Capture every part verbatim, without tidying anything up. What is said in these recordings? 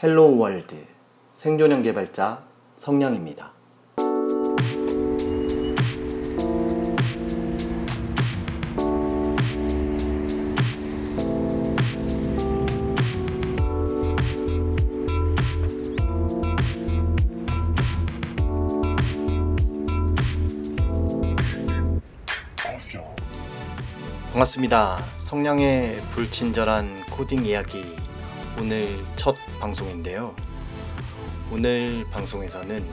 헬로우 월드, 생존형 개발자 성냥입니다. 반갑습니다. 성냥의 불친절한 코딩 이야기 오늘 첫 방송인데요. 오늘 방송에서는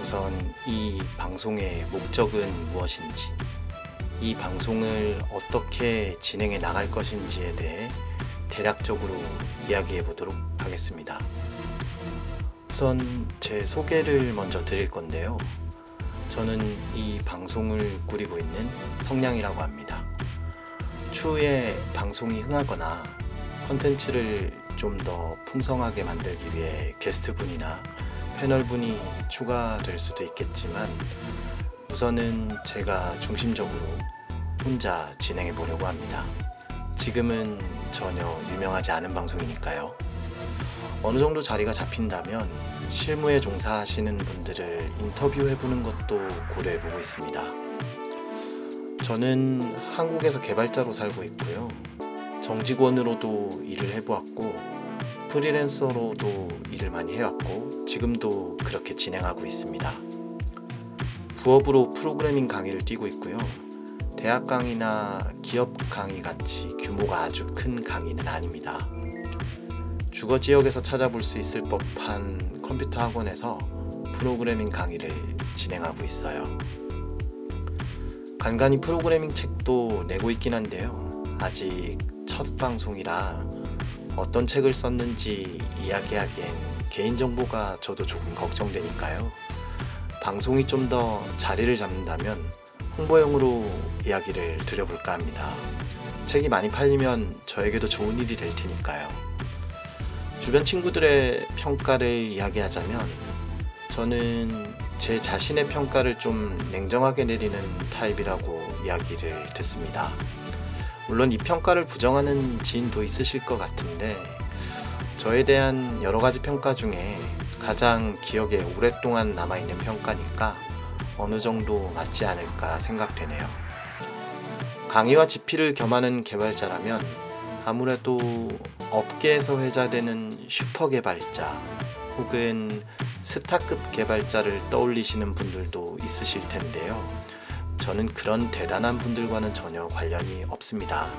우선 이 방송의 목적은 무엇인지, 이 방송을 어떻게 진행해 나갈 것인지에 대해 대략적으로 이야기해 보도록 하겠습니다. 우선 제 소개를 먼저 드릴 건데요. 저는 이 방송을 꾸리고 있는 성냥이라고 합니다. 추후에 방송이 흥하거나 컨텐츠를 좀 더 풍성하게 만들기 위해 게스트분이나 패널분이 추가될 수도 있겠지만 우선은 제가 중심적으로 혼자 진행해 보려고 합니다. 지금은 전혀 유명하지 않은 방송이니까요. 어느 정도 자리가 잡힌다면 실무에 종사하시는 분들을 인터뷰해보는 것도 고려해보고 있습니다. 저는 한국에서 개발자로 살고 있고요. 정직원으로도 일을 해보았고 프리랜서로도 일을 많이 해왔고 지금도 그렇게 진행하고 있습니다. 부업으로 프로그래밍 강의를 띄고 있고요. 대학 강의나 기업 강의 같이 규모가 아주 큰 강의는 아닙니다. 주거 지역에서 찾아볼 수 있을 법한 컴퓨터 학원에서 프로그래밍 강의를 진행하고 있어요. 간간히 프로그래밍 책도 내고 있긴 한데요. 아직 첫 방송이라 어떤 책을 썼는지 이야기하기엔 개인정보가 저도 조금 걱정되니까요. 방송이 좀 더 자리를 잡는다면 홍보용으로 이야기를 드려볼까 합니다. 책이 많이 팔리면 저에게도 좋은 일이 될 테니까요. 주변 친구들의 평가를 이야기하자면 저는 제 자신의 평가를 좀 냉정하게 내리는 타입이라고 이야기를 듣습니다. 물론 이 평가를 부정하는 지인도 있으실 것 같은데 저에 대한 여러 가지 평가 중에 가장 기억에 오랫동안 남아있는 평가니까 어느 정도 맞지 않을까 생각되네요. 강의와 지피를 겸하는 개발자라면 아무래도 업계에서 회자되는 슈퍼 개발자 혹은 스타급 개발자를 떠올리시는 분들도 있으실 텐데요. 저는 그런 대단한 분들과는 전혀 관련이 없습니다.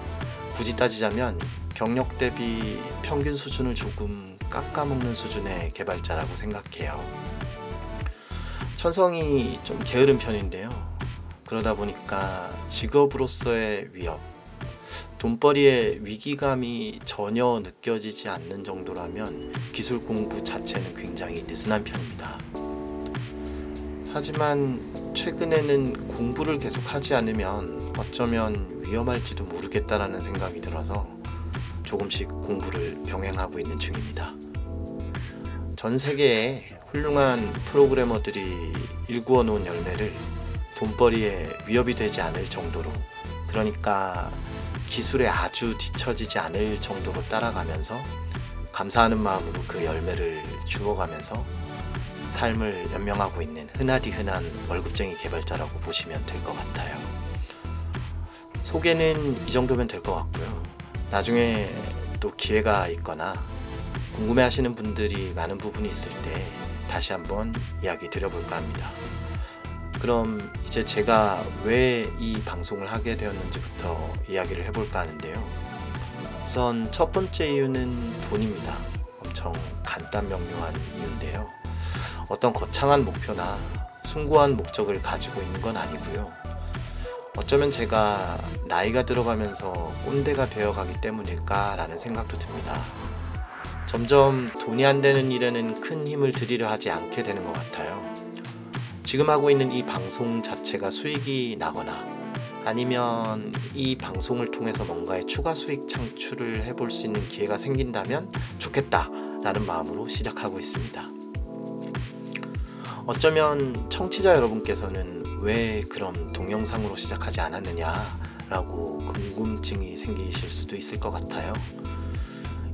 굳이 따지자면 경력 대비 평균 수준을 조금 깎아먹는 수준의 개발자라고 생각해요. 천성이 좀 게으른 편인데요. 그러다 보니까 직업으로서의 위협, 돈벌이의 위기감이 전혀 느껴지지 않는 정도라면 기술 공부 자체는 굉장히 느슨한 편입니다. 하지만 최근에는 공부를 계속 하지 않으면 어쩌면 위험할지도 모르겠다라는 생각이 들어서 조금씩 공부를 병행하고 있는 중입니다. 전 세계에 훌륭한 프로그래머들이 일구어 놓은 열매를 돈벌이에 위협이 되지 않을 정도로, 그러니까 기술에 아주 뒤처지지 않을 정도로 따라가면서 감사하는 마음으로 그 열매를 주워가면서 삶을 연명하고 있는 흔하디 흔한 월급쟁이 개발자라고 보시면 될 것 같아요. 소개는 이 정도면 될 것 같고요. 나중에 또 기회가 있거나 궁금해하시는 분들이 많은 부분이 있을 때 다시 한번 이야기 드려볼까 합니다. 그럼 이제 제가 왜 이 방송을 하게 되었는지부터 이야기를 해볼까 하는데요. 우선 첫 번째 이유는 돈입니다. 엄청 간단 명료한 이유인데요. 어떤 거창한 목표나 숭고한 목적을 가지고 있는 건 아니고요. 어쩌면 제가 나이가 들어가면서 꼰대가 되어가기 때문일까라는 생각도 듭니다. 점점 돈이 안 되는 일에는 큰 힘을 들이려 하지 않게 되는 것 같아요. 지금 하고 있는 이 방송 자체가 수익이 나거나 아니면 이 방송을 통해서 뭔가의 추가 수익 창출을 해볼 수 있는 기회가 생긴다면 좋겠다라는 마음으로 시작하고 있습니다. 어쩌면 청취자 여러분께서는 왜 그럼 동영상으로 시작하지 않았느냐라고 궁금증이 생기실 수도 있을 것 같아요.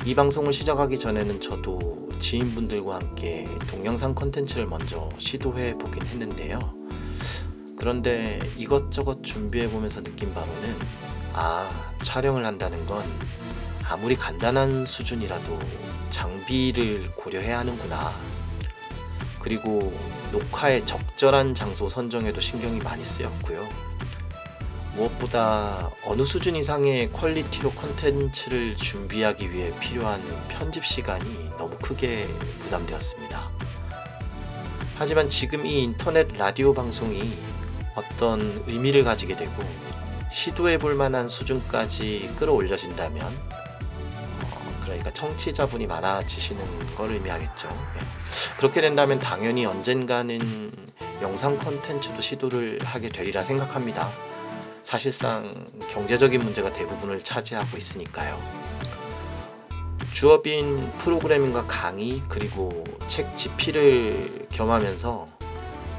이 방송을 시작하기 전에는 저도 지인분들과 함께 동영상 콘텐츠를 먼저 시도해 보긴 했는데요. 그런데 이것저것 준비해 보면서 느낀 바로는 아, 촬영을 한다는 건 아무리 간단한 수준이라도 장비를 고려해야 하는구나. 그리고 녹화에 적절한 장소 선정에도 신경이 많이 쓰였고요. 무엇보다 어느 수준 이상의 퀄리티로 컨텐츠를 준비하기 위해 필요한 편집 시간이 너무 크게 부담되었습니다. 하지만 지금 이 인터넷 라디오 방송이 어떤 의미를 가지게 되고 시도해 볼 만한 수준까지 끌어올려진다면 어, 그러니까 청취자분이 많아지시는 걸 의미하겠죠. 그렇게 된다면 당연히 언젠가는 영상 컨텐츠도 시도를 하게 되리라 생각합니다. 사실상 경제적인 문제가 대부분을 차지하고 있으니까요. 주업인 프로그래밍과 강의 그리고 책 집필을 겸하면서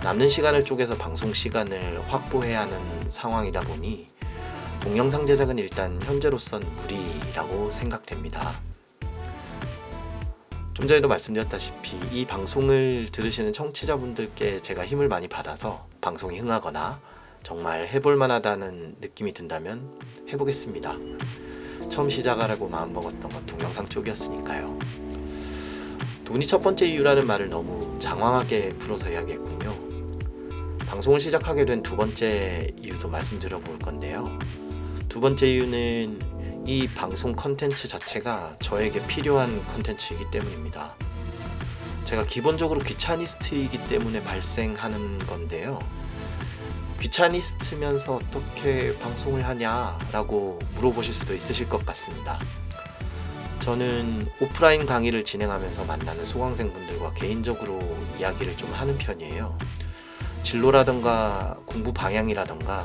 남는 시간을 쪼개서 방송 시간을 확보해야 하는 상황이다 보니 동영상 제작은 일단 현재로선 무리라고 생각됩니다. 좀 전에도 말씀드렸다시피 이 방송을 들으시는 청취자분들께 제가 힘을 많이 받아서 방송이 흥하거나 정말 해볼 만하다는 느낌이 든다면 해보겠습니다. 처음 시작하라고 마음먹었던 건 동영상 쪽이었으니까요. 돈이 첫 번째 이유라는 말을 너무 장황하게 풀어서 이야기했군요. 방송을 시작하게 된 두 번째 이유도 말씀드려볼 건데요. 두 번째 이유는 이 방송 컨텐츠 자체가 저에게 필요한 컨텐츠이기 때문입니다. 제가 기본적으로 귀차니스트이기 때문에 발생하는 건데요. 귀차니스트면서 어떻게 방송을 하냐라고 물어보실 수도 있으실 것 같습니다. 저는 오프라인 강의를 진행하면서 만나는 수강생분들과 개인적으로 이야기를 좀 하는 편이에요. 진로라던가 공부 방향이라던가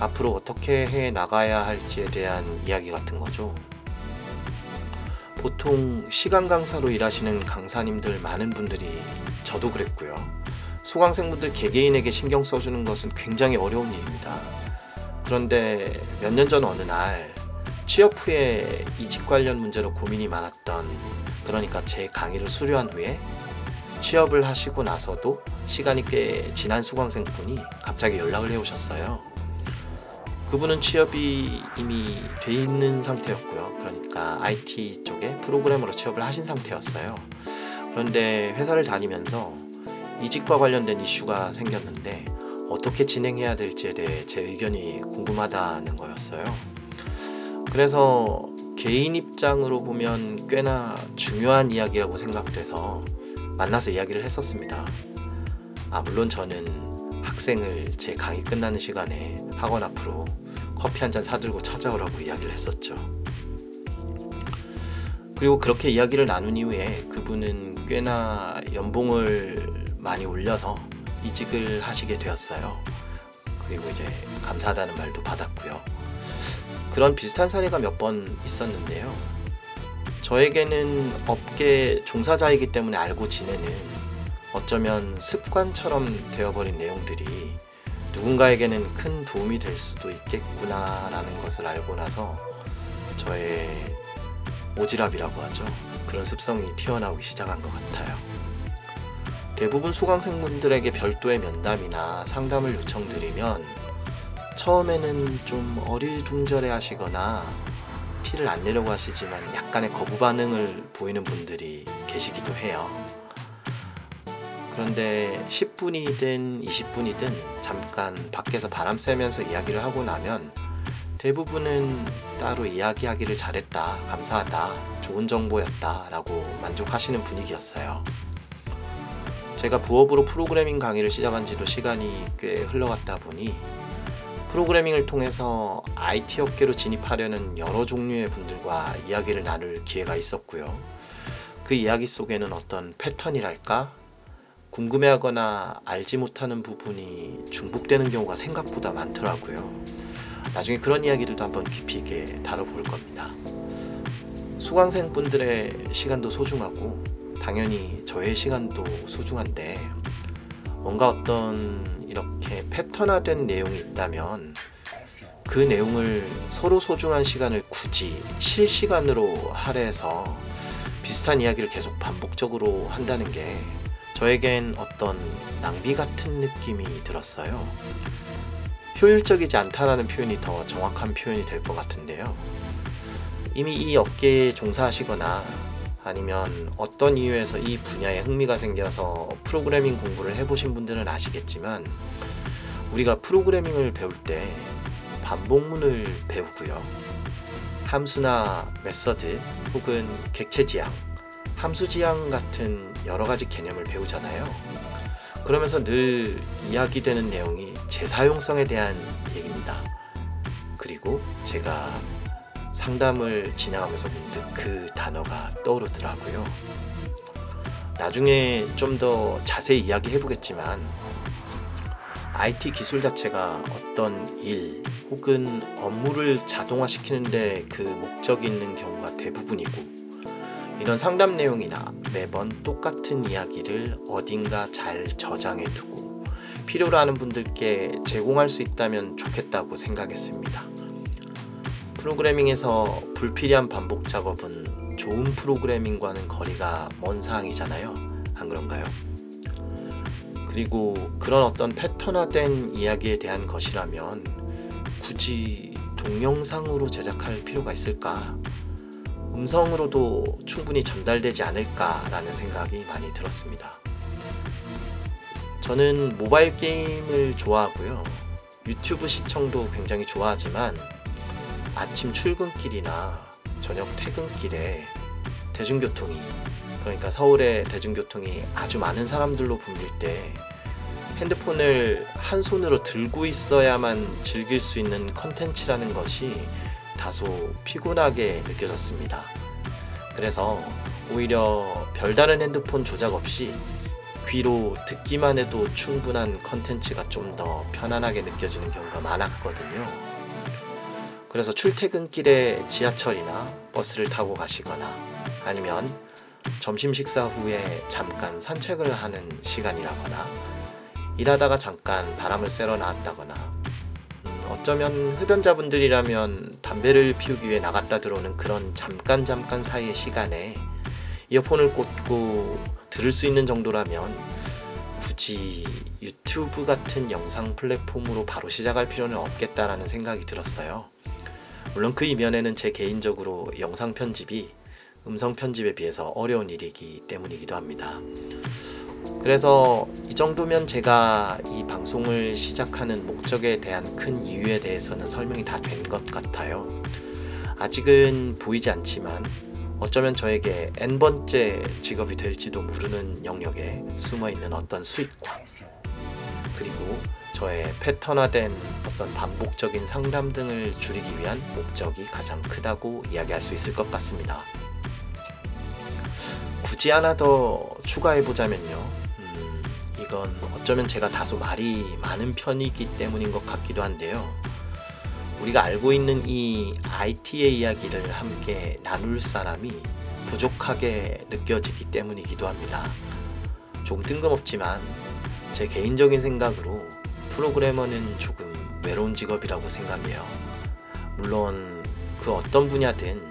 앞으로 어떻게 해 나가야 할지에 대한 이야기 같은 거죠. 보통 시간 강사로 일하시는 강사님들 많은 분들이 저도 그랬고요. 수강생분들 개개인에게 신경 써주는 것은 굉장히 어려운 일입니다. 그런데 몇 년 전 어느 날 취업 후에 이직 관련 문제로 고민이 많았던, 그러니까 제 강의를 수료한 후에 취업을 하시고 나서도 시간이 꽤 지난 수강생분이 갑자기 연락을 해오셨어요. 그분은 취업이 이미 돼 있는 상태였고요. 그러니까 아이티 쪽에 프로그래머로 취업을 하신 상태였어요. 그런데 회사를 다니면서 이직과 관련된 이슈가 생겼는데 어떻게 진행해야 될지에 대해 제 의견이 궁금하다는 거였어요. 그래서 개인 입장으로 보면 꽤나 중요한 이야기라고 생각돼서 만나서 이야기를 했었습니다. 아, 물론 저는 학생을 제 강의 끝나는 시간에 학원 앞으로 커피 한 잔 사들고 찾아오라고 이야기를 했었죠. 그리고 그렇게 이야기를 나눈 이후에 그분은 꽤나 연봉을 많이 올려서 이직을 하시게 되었어요. 그리고 이제 감사하다는 말도 받았고요. 그런 비슷한 사례가 몇 번 있었는데요. 저에게는 업계 종사자이기 때문에 알고 지내는 어쩌면 습관처럼 되어버린 내용들이 누군가에게는 큰 도움이 될 수도 있겠구나라는 것을 알고 나서 저의 오지랖이라고 하죠. 그런 습성이 튀어나오기 시작한 것 같아요. 대부분 수강생분들에게 별도의 면담이나 상담을 요청드리면 처음에는 좀 어리둥절해 하시거나 티를 안 내려고 하시지만 약간의 거부 반응을 보이는 분들이 계시기도 해요. 그런데 십 분이든 이십 분이든 잠깐 밖에서 바람 쐬면서 이야기를 하고 나면 대부분은 따로 이야기하기를 잘했다, 감사하다, 좋은 정보였다 라고 만족하시는 분위기였어요. 제가 부업으로 프로그래밍 강의를 시작한 지도 시간이 꽤 흘러갔다 보니 프로그래밍을 통해서 아이티 업계로 진입하려는 여러 종류의 분들과 이야기를 나눌 기회가 있었고요. 그 이야기 속에는 어떤 패턴이랄까? 궁금해하거나 알지 못하는 부분이 중복되는 경우가 생각보다 많더라고요. 나중에 그런 이야기들도 한번 깊이 있게 다뤄볼 겁니다. 수강생분들의 시간도 소중하고 당연히 저의 시간도 소중한데 뭔가 어떤 이렇게 패턴화된 내용이 있다면 그 내용을 서로 소중한 시간을 굳이 실시간으로 할애해서 비슷한 이야기를 계속 반복적으로 한다는 게 저에겐 어떤 낭비 같은 느낌이 들었어요. 효율적이지 않다라는 표현이 더 정확한 표현이 될 것 같은데요. 이미 이 업계에 종사하시거나 아니면 어떤 이유에서 이 분야에 흥미가 생겨서 프로그래밍 공부를 해보신 분들은 아시겠지만 우리가 프로그래밍을 배울 때 반복문을 배우고요. 함수나 메서드 혹은 객체지향, 함수지향 같은 여러가지 개념을 배우잖아요. 그러면서 늘 이야기되는 내용이 재사용성에 대한 얘기입니다. 그리고 제가 상담을 진행하면서 문득 그 단어가 떠오르더라고요. 나중에 좀 더 자세히 이야기해 보겠지만 아이티 기술 자체가 어떤 일 혹은 업무를 자동화시키는데 그 목적이 있는 경우가 대부분이고 이런 상담 내용이나 매번 똑같은 이야기를 어딘가 잘 저장해 두고 필요로 하는 분들께 제공할 수 있다면 좋겠다고 생각했습니다. 프로그래밍에서 불필요한 반복 작업은 좋은 프로그래밍과는 거리가 먼 사항이잖아요. 안 그런가요? 그리고 그런 어떤 패턴화된 이야기에 대한 것이라면 굳이 동영상으로 제작할 필요가 있을까? 음성으로도 충분히 전달되지 않을까라는 생각이 많이 들었습니다. 저는 모바일 게임을 좋아하고요. 유튜브 시청도 굉장히 좋아하지만 아침 출근길이나 저녁 퇴근길에 대중교통이 그러니까 서울의 대중교통이 아주 많은 사람들로 붐빌 때 핸드폰을 한 손으로 들고 있어야만 즐길 수 있는 컨텐츠라는 것이 다소 피곤하게 느껴졌습니다. 그래서 오히려 별다른 핸드폰 조작 없이 귀로 듣기만 해도 충분한 컨텐츠가 좀 더 편안하게 느껴지는 경우가 많았거든요. 그래서 출퇴근길에 지하철이나 버스를 타고 가시거나 아니면 점심 식사 후에 잠깐 산책을 하는 시간이라거나 일하다가 잠깐 바람을 쐬러 나왔다거나 어쩌면 흡연자분들이라면 담배를 피우기 위해 나갔다 들어오는 그런 잠깐 잠깐 사이의 시간에 이어폰을 꽂고 들을 수 있는 정도라면 굳이 유튜브 같은 영상 플랫폼으로 바로 시작할 필요는 없겠다라는 생각이 들었어요. 물론 그 이면에는 제 개인적으로 영상 편집이 음성 편집에 비해서 어려운 일이기 때문이기도 합니다. 그래서 이 정도면 제가 이 방송을 시작하는 목적에 대한 큰 이유에 대해서는 설명이 다 된 것 같아요. 아직은 보이지 않지만 어쩌면 저에게 N번째 직업이 될지도 모르는 영역에 숨어있는 어떤 수익과 그리고 저의 패턴화된 어떤 반복적인 상담 등을 줄이기 위한 목적이 가장 크다고 이야기할 수 있을 것 같습니다. 굳이 하나 더 추가해보자면요. 음, 이건 어쩌면 제가 다소 말이 많은 편이기 때문인 것 같기도 한데요. 우리가 알고 있는 이 아이티의 이야기를 함께 나눌 사람이 부족하게 느껴지기 때문이기도 합니다. 조금 뜬금없지만 제 개인적인 생각으로 프로그래머는 조금 외로운 직업이라고 생각해요. 물론 그 어떤 분야든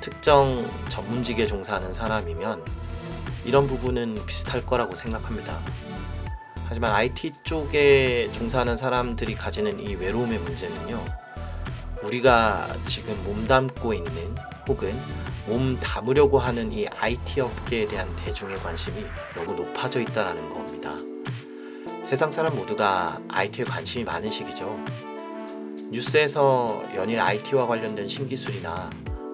특정 전문직에 종사하는 사람이면 이런 부분은 비슷할 거라고 생각합니다. 하지만 아이티 쪽에 종사하는 사람들이 가지는 이 외로움의 문제는요. 우리가 지금 몸담고 있는 혹은 몸담으려고 하는 이 아이티 업계에 대한 대중의 관심이 너무 높아져 있다는 겁니다. 세상 사람 모두가 아이티에 관심이 많은 시기죠. 뉴스에서 연일 아이티와 관련된 신기술이나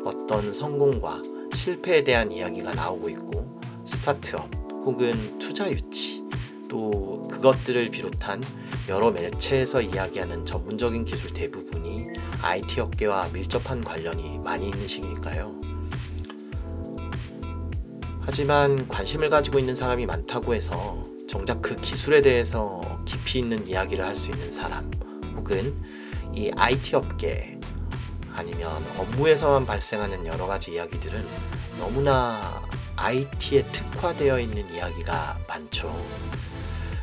어떤 성공과 실패에 대한 이야기가 나오고 있고 스타트업 혹은 투자 유치 또 그것들을 비롯한 여러 매체에서 이야기하는 전문적인 기술 대부분이 아이티 업계와 밀접한 관련이 많이 있는 시기니까요. 하지만 관심을 가지고 있는 사람이 많다고 해서 정작 그 기술에 대해서 깊이 있는 이야기를 할 수 있는 사람 혹은 이 아이티 업계 아니면 업무에서만 발생하는 여러 가지 이야기들은 너무나 아이티에 특화되어 있는 이야기가 많죠.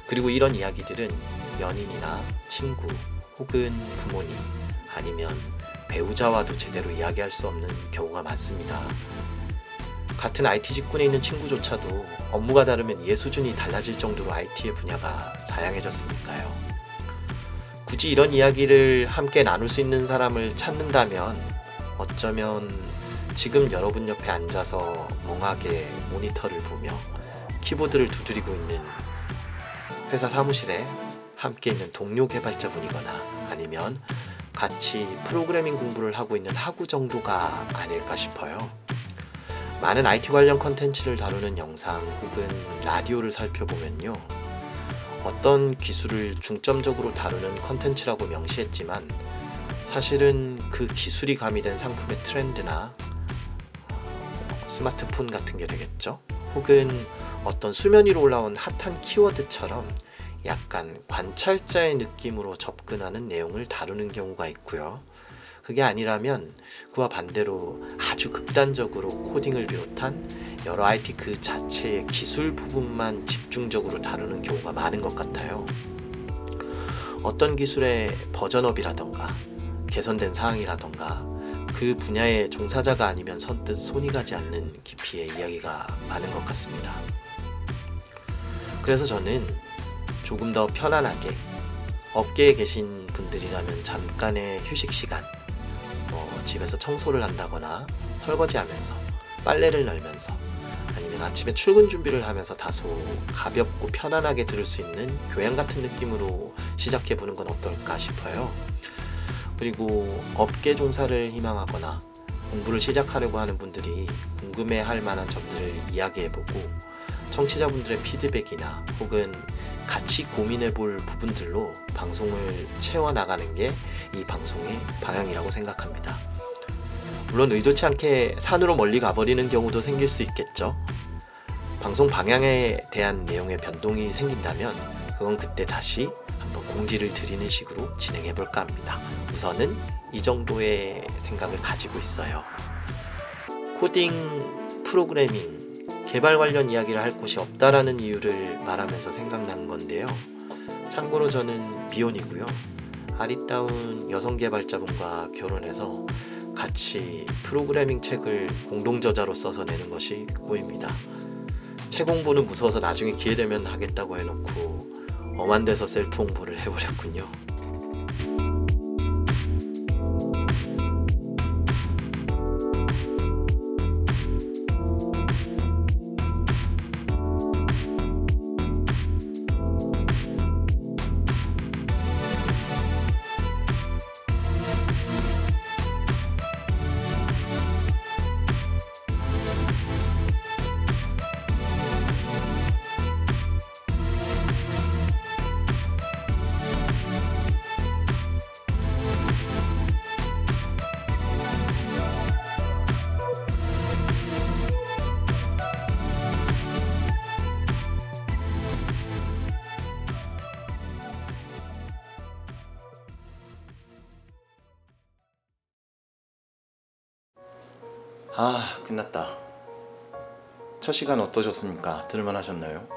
그리고 이런 이야기들은 연인이나 친구 혹은 부모님 아니면 배우자와도 제대로 이야기할 수 없는 경우가 많습니다. 같은 아이티 직군에 있는 친구조차도 업무가 다르면 이해 수준이 달라질 정도로 아이티의 분야가 다양해졌으니까요. 굳이 이런 이야기를 함께 나눌 수 있는 사람을 찾는다면 어쩌면 지금 여러분 옆에 앉아서 멍하게 모니터를 보며 키보드를 두드리고 있는 회사 사무실에 함께 있는 동료 개발자분이거나 아니면 같이 프로그래밍 공부를 하고 있는 학우 정도가 아닐까 싶어요. 많은 아이티 관련 컨텐츠를 다루는 영상 혹은 라디오를 살펴보면요, 어떤 기술을 중점적으로 다루는 컨텐츠라고 명시했지만 사실은 그 기술이 가미된 상품의 트렌드나 스마트폰 같은 게 되겠죠. 혹은 어떤 수면 위로 올라온 핫한 키워드처럼 약간 관찰자의 느낌으로 접근하는 내용을 다루는 경우가 있고요. 그게 아니라면 그와 반대로 아주 극단적으로 코딩을 비롯한 여러 아이티 그 자체의 기술 부분만 집중적으로 다루는 경우가 많은 것 같아요. 어떤 기술의 버전업이라던가 개선된 사항이라던가 그 분야의 종사자가 아니면 선뜻 손이 가지 않는 깊이의 이야기가 많은 것 같습니다. 그래서 저는 조금 더 편안하게 업계에 계신 분들이라면 잠깐의 휴식시간, 어, 집에서 청소를 한다거나 설거지하면서 빨래를 널면서 아니면 아침에 출근 준비를 하면서 다소 가볍고 편안하게 들을 수 있는 교양 같은 느낌으로 시작해보는 건 어떨까 싶어요. 그리고 업계 종사를 희망하거나 공부를 시작하려고 하는 분들이 궁금해할 만한 점들을 이야기해보고 청취자분들의 피드백이나 혹은 같이 고민해볼 부분들로 방송을 채워나가는 게 이 방송의 방향이라고 생각합니다. 물론 의도치 않게 산으로 멀리 가버리는 경우도 생길 수 있겠죠. 방송 방향에 대한 내용의 변동이 생긴다면 그건 그때 다시 한번 공지를 드리는 식으로 진행해볼까 합니다. 우선은 이 정도의 생각을 가지고 있어요. 코딩, 프로그래밍, 개발 관련 이야기를 할 곳이 없다라는 이유를 말하면서 생각난 건데요. 참고로 저는 비혼이고요. 아리따운 여성 개발자분과 결혼해서 같이 프로그래밍 책을 공동 저자로 써서 내는 것이 꿈입니다. 책 홍보는 무서워서 나중에 기회 되면 하겠다고 해놓고 엄한 데서 셀프 홍보를 해버렸군요. 아, 끝났다. 첫 시간 어떠셨습니까? 들을만 하셨나요?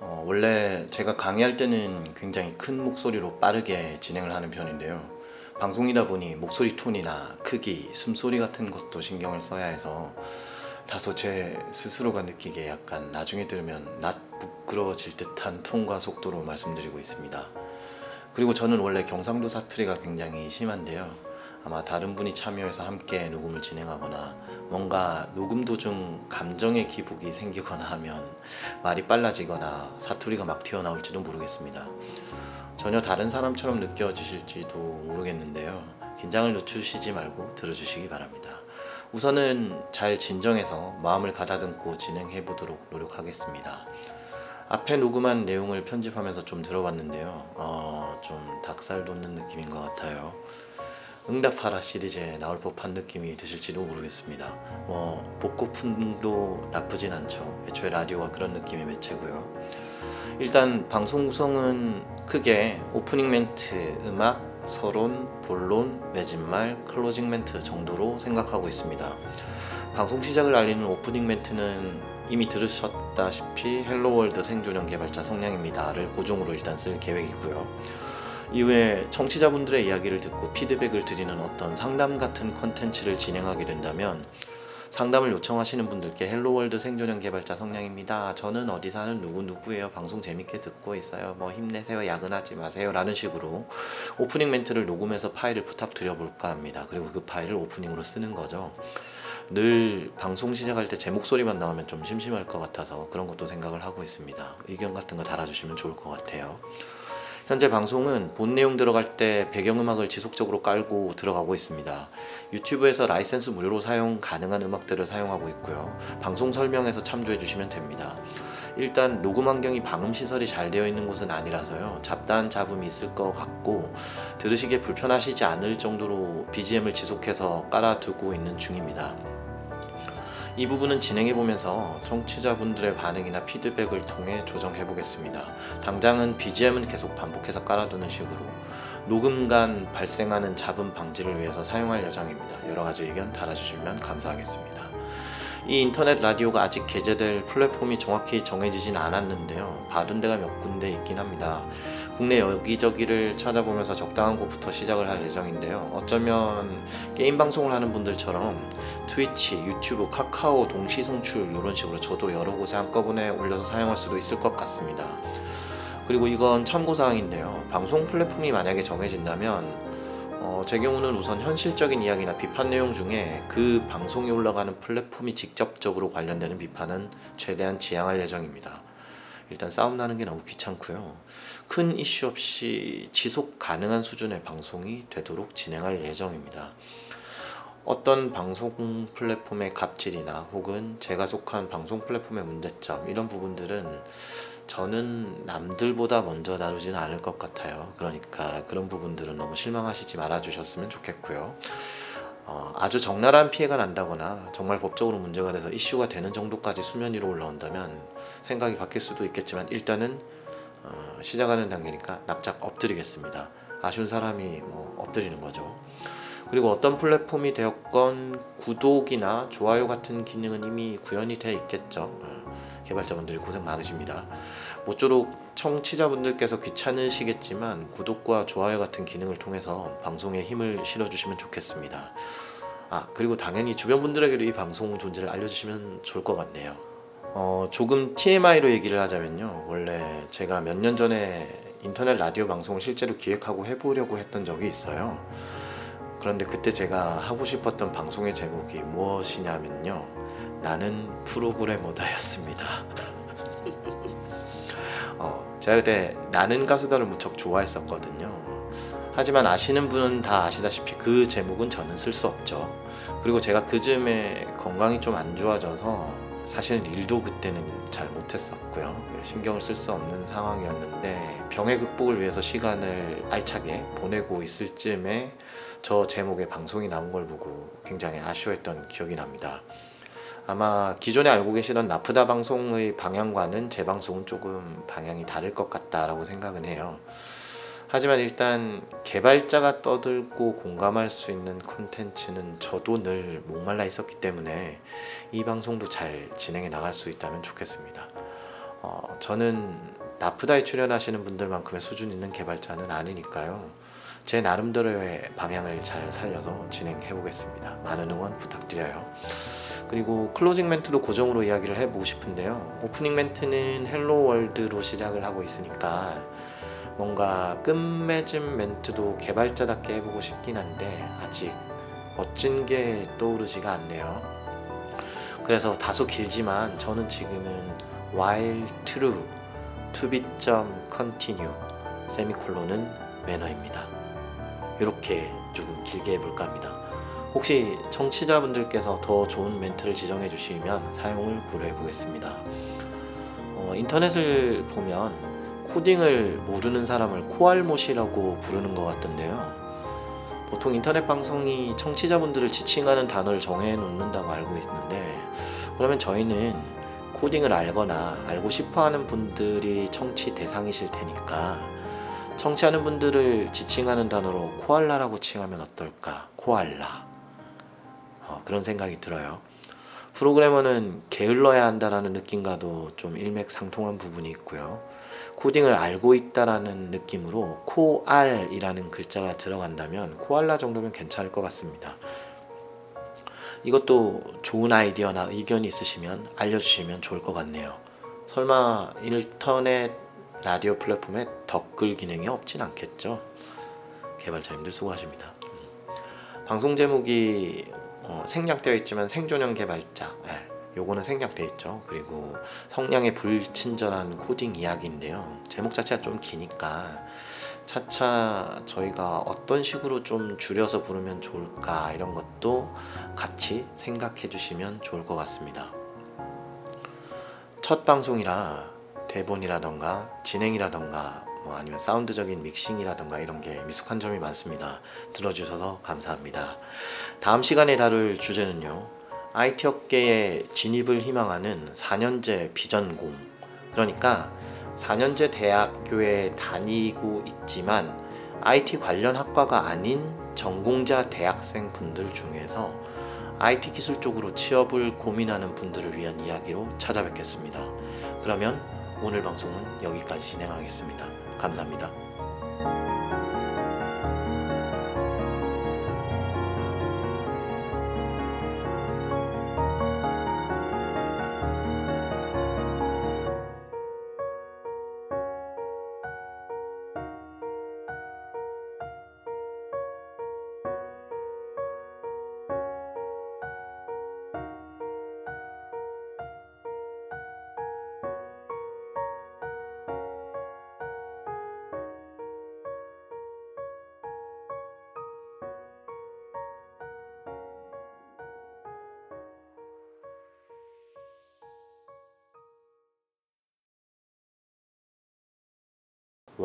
어, 원래 제가 강의할 때는 굉장히 큰 목소리로 빠르게 진행을 하는 편인데요. 방송이다 보니 목소리 톤이나 크기, 숨소리 같은 것도 신경을 써야 해서 다소 제 스스로가 느끼기에 약간 나중에 들으면 낯 부끄러워질 듯한 톤과 속도로 말씀드리고 있습니다. 그리고 저는 원래 경상도 사투리가 굉장히 심한데요. 아마 다른 분이 참여해서 함께 녹음을 진행하거나 뭔가 녹음 도중 감정의 기복이 생기거나 하면 말이 빨라지거나 사투리가 막 튀어나올지도 모르겠습니다. 전혀 다른 사람처럼 느껴지실지도 모르겠는데요. 긴장을 늦추시지 말고 들어주시기 바랍니다. 우선은 잘 진정해서 마음을 가다듬고 진행해보도록 노력하겠습니다. 앞에 녹음한 내용을 편집하면서 좀 들어봤는데요. 어, 좀 닭살 돋는 느낌인 것 같아요. 응답하라 시리즈에 나올 법한 느낌이 드실지도 모르겠습니다. 뭐 복고풍도 나쁘진 않죠. 애초에 라디오가 그런 느낌의 매체고요. 일단 방송 구성은 크게 오프닝 멘트, 음악, 서론, 본론, 매진말, 클로징 멘트 정도로 생각하고 있습니다. 방송 시작을 알리는 오프닝 멘트는 이미 들으셨다시피 헬로월드 생존형 개발자 성냥입니다를 고정으로 일단 쓸 계획이고요. 이후에 청취자분들의 이야기를 듣고 피드백을 드리는 어떤 상담 같은 콘텐츠를 진행하게 된다면 상담을 요청하시는 분들께 헬로월드 생존형 개발자 성냥입니다. 저는 어디 사는 누구누구예요. 방송 재밌게 듣고 있어요. 뭐 힘내세요. 야근하지 마세요. 라는 식으로 오프닝 멘트를 녹음해서 파일을 부탁드려볼까 합니다. 그리고 그 파일을 오프닝으로 쓰는 거죠. 늘 방송 시작할 때 제 목소리만 나오면 좀 심심할 것 같아서 그런 것도 생각을 하고 있습니다. 의견 같은 거 달아주시면 좋을 것 같아요. 현재 방송은 본 내용 들어갈 때 배경음악을 지속적으로 깔고 들어가고 있습니다. 유튜브에서 라이센스 무료로 사용 가능한 음악들을 사용하고 있고요. 방송 설명에서 참조해 주시면 됩니다. 일단 녹음 환경이 방음 시설이 잘 되어 있는 곳은 아니라서요. 잡다한 잡음이 있을 것 같고 들으시기에 불편하시지 않을 정도로 비지엠을 지속해서 깔아두고 있는 중입니다. 이 부분은 진행해보면서 청취자분들의 반응이나 피드백을 통해 조정해보겠습니다. 당장은 비지엠은 계속 반복해서 깔아두는 식으로 녹음간 발생하는 잡음 방지를 위해서 사용할 예정입니다. 여러가지 의견 달아주시면 감사하겠습니다. 이 인터넷 라디오가 아직 게재될 플랫폼이 정확히 정해지진 않았는데요. 받은 데가 몇 군데 있긴 합니다. 국내 여기저기를 찾아보면서 적당한 곳부터 시작을 할 예정인데요. 어쩌면 게임 방송을 하는 분들처럼 트위치, 유튜브, 카카오, 동시 송출 이런 식으로 저도 여러 곳에 한꺼번에 올려서 사용할 수도 있을 것 같습니다. 그리고 이건 참고사항인데요. 방송 플랫폼이 만약에 정해진다면 어, 제 경우는 우선 현실적인 이야기나 비판 내용 중에 그 방송이 올라가는 플랫폼이 직접적으로 관련되는 비판은 최대한 지양할 예정입니다. 일단 싸움 나는 게 너무 귀찮고요. 큰 이슈 없이 지속 가능한 수준의 방송이 되도록 진행할 예정입니다. 어떤 방송 플랫폼의 갑질이나 혹은 제가 속한 방송 플랫폼의 문제점 이런 부분들은 저는 남들보다 먼저 다루지는 않을 것 같아요. 그러니까 그런 부분들은 너무 실망하시지 말아주셨으면 좋겠고요. 어, 아주 적나라한 피해가 난다거나 정말 법적으로 문제가 돼서 이슈가 되는 정도까지 수면 위로 올라온다면 생각이 바뀔 수도 있겠지만 일단은 어, 시작하는 단계니까 납작 엎드리겠습니다. 아쉬운 사람이 뭐 엎드리는 거죠. 그리고 어떤 플랫폼이 되었건 구독이나 좋아요 같은 기능은 이미 구현이 돼 있겠죠. 개발자분들이 고생 많으십니다. 모쪼록 청취자분들께서 귀찮으시겠지만 구독과 좋아요 같은 기능을 통해서 방송에 힘을 실어주시면 좋겠습니다. 아, 그리고 당연히 주변 분들에게도 이 방송 존재를 알려주시면 좋을 것 같네요. 어, 조금 티엠아이로 얘기를 하자면요. 원래 제가 몇 년 전에 인터넷 라디오 방송을 실제로 기획하고 해보려고 했던 적이 있어요. 그런데 그때 제가 하고 싶었던 방송의 제목이 무엇이냐면요. 나는 프로그래머다였습니다. 어, 제가 그때 나는 가수다를 무척 좋아했었거든요. 하지만 아시는 분은 다 아시다시피 그 제목은 저는 쓸 수 없죠. 그리고 제가 그 즈음에 건강이 좀 안 좋아져서 사실은 일도 그때는 잘 못했었고요. 신경을 쓸 수 없는 상황이었는데 병의 극복을 위해서 시간을 알차게 보내고 있을 즈음에 저 제목의 방송이 나온 걸 보고 굉장히 아쉬워했던 기억이 납니다. 아마 기존에 알고 계시던 나프다 방송의 방향과는 제 방송은 조금 방향이 다를 것 같다라고 생각은 해요. 하지만 일단 개발자가 떠들고 공감할 수 있는 콘텐츠는 저도 늘 목말라 있었기 때문에 이 방송도 잘 진행해 나갈 수 있다면 좋겠습니다. 어, 저는 나프다에 출연하시는 분들만큼의 수준 있는 개발자는 아니니까요. 제 나름대로의 방향을 잘 살려서 진행해 보겠습니다. 많은 응원 부탁드려요. 그리고 클로징 멘트도 고정으로 이야기를 해보고 싶은데요. 오프닝 멘트는 헬로 월드로 시작을 하고 있으니까 뭔가 끝맺음 멘트도 개발자답게 해보고 싶긴 한데 아직 멋진 게 떠오르지가 않네요. 그래서 다소 길지만 저는 지금은 while true to be continue 세미콜론은 매너입니다. 이렇게 조금 길게 해볼까 합니다. 혹시 청취자분들께서 더 좋은 멘트를 지정해 주시면 사용을 고려해 보겠습니다. 어, 인터넷을 보면 코딩을 모르는 사람을 코알못이라고 부르는 것 같던데요. 보통 인터넷 방송이 청취자분들을 지칭하는 단어를 정해놓는다고 알고 있는데 그러면 저희는 코딩을 알거나 알고 싶어하는 분들이 청취 대상이실 테니까 청취하는 분들을 지칭하는 단어로 코알라라고 칭하면 어떨까? 코알라. 어, 그런 생각이 들어요. 프로그래머는 게을러야 한다라는 느낌과도 좀 일맥상통한 부분이 있고요. 코딩을 알고 있다라는 느낌으로 코알이라는 글자가 들어간다면 코알라 정도면 괜찮을 것 같습니다. 이것도 좋은 아이디어나 의견이 있으시면 알려주시면 좋을 것 같네요. 설마 인터넷 라디오 플랫폼에 댓글 기능이 없진 않겠죠? 개발자님들 수고하십니다. 방송 제목이 어, 생략되어 있지만 생존형 개발자, 네, 요거는 생략되어 있죠. 그리고 성냥의 불친절한 코딩 이야기인데요, 제목 자체가 좀 기니까 차차 저희가 어떤 식으로 좀 줄여서 부르면 좋을까 이런 것도 같이 생각해 주시면 좋을 것 같습니다. 첫 방송이라 대본이라던가 진행이라던가 뭐 아니면 사운드적인 믹싱이라던가 이런 게 미숙한 점이 많습니다. 들어주셔서 감사합니다. 다음 시간에 다룰 주제는요, 아이티 업계에 진입을 희망하는 사 년제 비전공, 그러니까 사 년제 대학교에 다니고 있지만 아이티 관련 학과가 아닌 전공자 대학생 분들 중에서 아이티 기술 쪽으로 취업을 고민하는 분들을 위한 이야기로 찾아뵙겠습니다. 그러면 오늘 방송은 여기까지 진행하겠습니다. 감사합니다.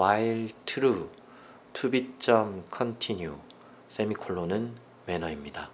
while true, to be continue, 세미콜론은 매너입니다.